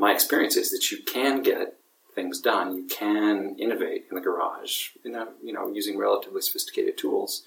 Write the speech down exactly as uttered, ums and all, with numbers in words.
my experience is that you can get things done. You can innovate in the garage, you know, you know, using relatively sophisticated tools.